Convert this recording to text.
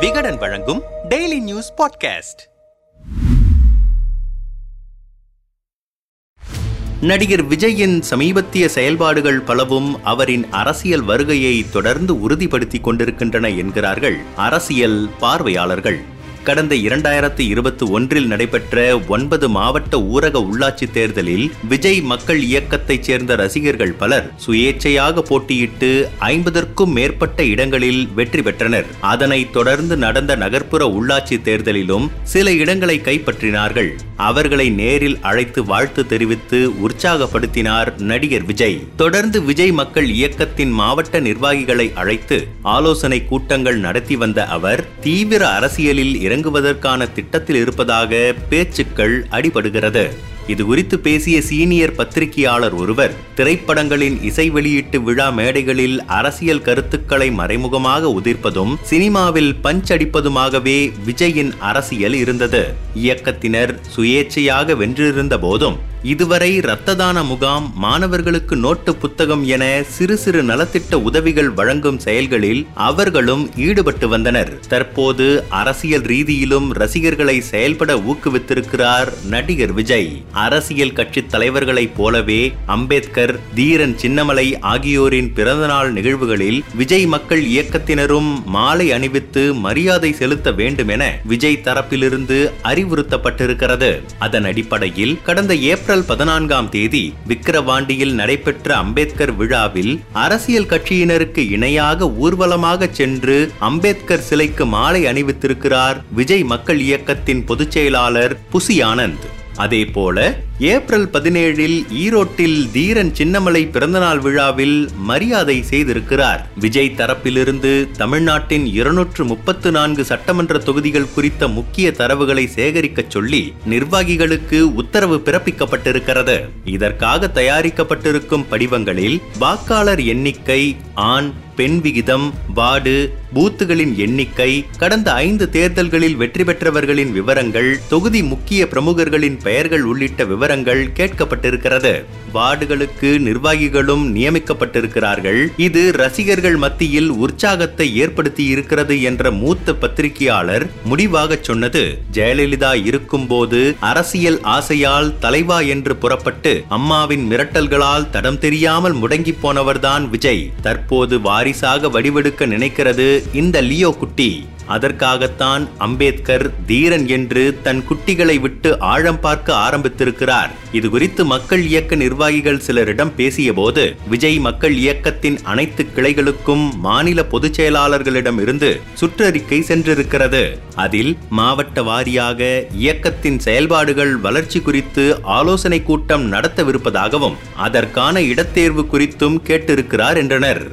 விகடன் வழங்கும் daily news podcast. நடிகர் விஜயின் சமீபத்திய செயல்பாடுகள் பலவும் அவரின் அரசியல் வருகையை தொடர்ந்து உறுதிப்படுத்திக் கொண்டிருக்கின்றன என்கிறார்கள் அரசியல் பார்வையாளர்கள். கடந்த 2021 நடைபெற்ற 9 மாவட்ட ஊரக உள்ளாட்சி தேர்தலில் விஜய் மக்கள் இயக்கத்தைச் சேர்ந்த ரசிகர்கள் பலர் சுயேச்சையாக போட்டியிட்டு 50க்கும் மேற்பட்ட இடங்களில் வெற்றி பெற்றனர். அதனைத் தொடர்ந்து நடந்த நகர்ப்புற உள்ளாட்சி தேர்தலிலும் சில இடங்களை கைப்பற்றினார்கள். அவர்களை நேரில் அழைத்து வாழ்த்து தெரிவித்து உற்சாகப்படுத்தினார் நடிகர் விஜய். தொடர்ந்து விஜய் மக்கள் இயக்கத்தின் மாவட்ட நிர்வாகிகளை அழைத்து ஆலோசனை கூட்டங்கள் நடத்தி வந்த அவர் தீவிர அரசியலில் இறங்குவதற்கான திட்டத்தில் இருப்பதாக பேச்சுக்கள் அடிபடுகிறது. இது குறித்து பேசிய சீனியர் பத்திரிகையாளர் ஒருவர், திரைப்படங்களின் இசை வெளியீட்டு விழா மேடைகளில் அரசியல் கருத்துக்களை மறைமுகமாக உதிர்ப்பதும் சினிமாவில் பஞ்ச் அடிப்பதுமாகவே விஜயின் அரசியல் இருந்தது. இயக்கத்தினர் சுயேச்சையாக வென்றிருந்த போதும் இதுவரை இரத்த தான முகாம், மாணவர்களுக்கு நோட்டு புத்தகம் என சிறு சிறு நலத்திட்ட உதவிகள் வழங்கும் செயல்களில் அவர்களும் ஈடுபட்டு வந்தனர். தற்போது அரசியல் ரீதியிலும் ரசிகர்களை செயல்பட ஊக்குவித்திருக்கிறார் நடிகர் விஜய். அரசியல் கட்சி தலைவர்களைப் போலவே அம்பேத்கர், தீரன் சின்னமலை ஆகியோரின் பிறந்தநாள் நிகழ்வுகளில் விஜய் மக்கள் இயக்கத்தினரும் மாலை அணிவித்து மரியாதை செலுத்த வேண்டும் என விஜய் தரப்பிலிருந்து அறிவுறுத்தப்பட்டிருக்கிறது. அதன் அடிப்படையில் கடந்த ஏப்ரல் 14ஆம் தேதி விக்கிரவாண்டியில் நடைபெற்ற அம்பேத்கர் விழாவில் அரசியல் கட்சியினருக்கு இணையாக ஊர்வலமாக சென்று அம்பேத்கர் சிலைக்கு மாலை அணிவித்திருக்கிறார் விஜய் மக்கள் இயக்கத்தின் பொதுச் செயலாளர் புசி ஆனந்த். அதேபோல ஏப்ரல் 17இல் ஈரோட்டில் தீரன் சின்னமலை பிறந்தநாள் விழாவில் மரியாதை செய்திருக்கிறார். விஜய் தரப்பிலிருந்து தமிழ்நாட்டின் 234 சட்டமன்ற தொகுதிகள் குறித்த முக்கிய தரவுகளை சேகரிக்க சொல்லி நிர்வாகிகளுக்கு உத்தரவு பிறப்பிக்கப்பட்டிருக்கிறது. இதற்காக தயாரிக்கப்பட்டிருக்கும் படிவங்களில் வாக்காளர் எண்ணிக்கை, ஆண் பெண் விகிதம், வார்டு, பூத்துகளின் எண்ணிக்கை, கடந்த 5 தேர்தல்களில் வெற்றி பெற்றவர்களின் விவரங்கள், தொகுதி முக்கிய பிரமுகர்களின் பெயர்கள் உள்ளிட்ட விவரங்கள் கேட்கப்பட்டிருக்கிறது. வார்டுகளுக்கு நிர்வாகிகளும் நியமிக்கப்பட்டிருக்கிறார்கள். இது ரசிகர்கள் மத்தியில் உற்சாகத்தை ஏற்படுத்தி இருக்கிறது என்ற மூத்த பத்திரிகையாளர் முடிவாக சொன்னது, ஜெயலலிதா இருக்கும் போது அரசியல் ஆசையால் தலைவா என்று புறப்பட்டு அம்மாவின் மிரட்டல்களால் தடம் தெரியாமல் முடங்கி போனவர்தான் விஜய். தற்போது வாரிசாக வடிவெடுக்க நினைக்கிறது இந்த லியோ குட்டி. அதற்காகத்தான் அம்பேத்கர், தீரன் என்று தன் குட்டிகளை விட்டு ஆழம் பார்க்க ஆரம்பித்திருக்கிறார். இது குறித்து மக்கள் இயக்க நிர்வாகிகள் சிலரிடம் பேசிய போது, விஜய் மக்கள் இயக்கத்தின் அனைத்து கிளைகளுக்கும் மாநில பொதுச் செயலாளர்களிடம் இருந்து சுற்றறிக்கை சென்றிருக்கிறது. அதில் மாவட்ட வாரியாக இயக்கத்தின் செயல்பாடுகள் வளர்ச்சி குறித்து ஆலோசனை கூட்டம் நடத்தவிருப்பதாகவும் அதற்கான இடத்தேர்வு குறித்தும் கேட்டிருக்கிறார் என்றனர்.